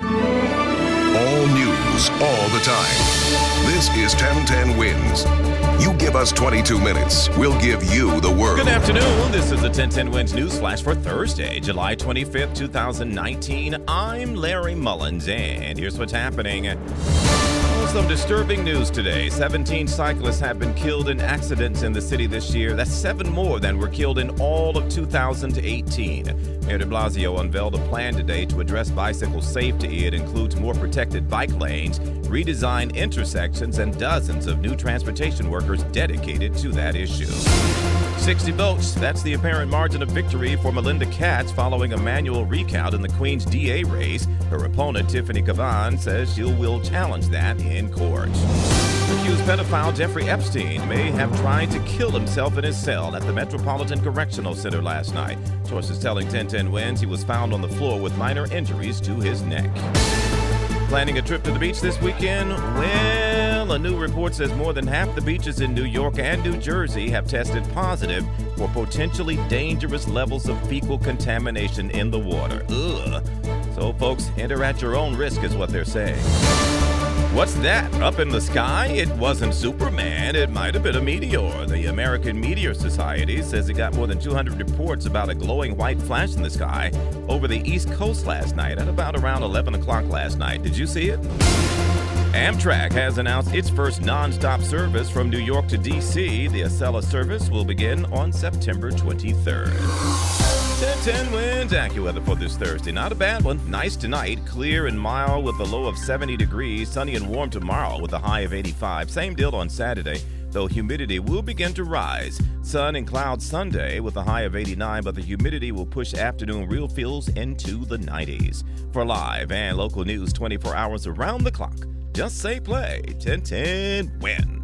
All news, all the time. This is 1010 Wins. You give us 22 minutes, we'll give you the world. Good afternoon. This is the 1010 Wins News Flash for Thursday, July 25th, 2019. I'm Larry Mullins, and here's what's happening. Some disturbing news today. 17 cyclists have been killed in accidents in the city this year. That's 7 more than were killed in all of 2018. Mayor de Blasio unveiled a plan today to address bicycle safety. It includes more protected bike lanes, redesigned intersections, and dozens of new transportation workers dedicated to that issue. 60 votes. That's the apparent margin of victory for Melinda Katz following a manual recount in the Queen's DA race. Her opponent, Tiffany Kavan, says she will challenge that in court. Accused pedophile Jeffrey Epstein may have tried to kill himself in his cell at the Metropolitan Correctional Center last night. Sources telling 1010 Wins he was found on the floor with minor injuries to his neck. Planning a trip to the beach this weekend? Well, a new report says more than half the beaches in New York and New Jersey have tested positive for potentially dangerous levels of fecal contamination in the water. Ugh. So, folks, enter at your own risk is what they're saying. What's that up in the sky? It wasn't Superman. It might have been a meteor. The American Meteor Society says it got more than 200 reports about a glowing white flash in the sky over the East Coast last night at about around 11 o'clock last night. Did you see it? Amtrak has announced its first nonstop service from New York to D.C. The Acela service will begin on September 23rd. 1010 Wins AccuWeather for this Thursday. Not a bad one. Nice tonight. Clear and mild with a low of 70 degrees. Sunny and warm tomorrow with a high of 85. Same deal on Saturday, though humidity will begin to rise. Sun and clouds Sunday with a high of 89, but the humidity will push afternoon real feels into the 90s. For live and local news 24 hours around the clock, just say play 1010 Wins.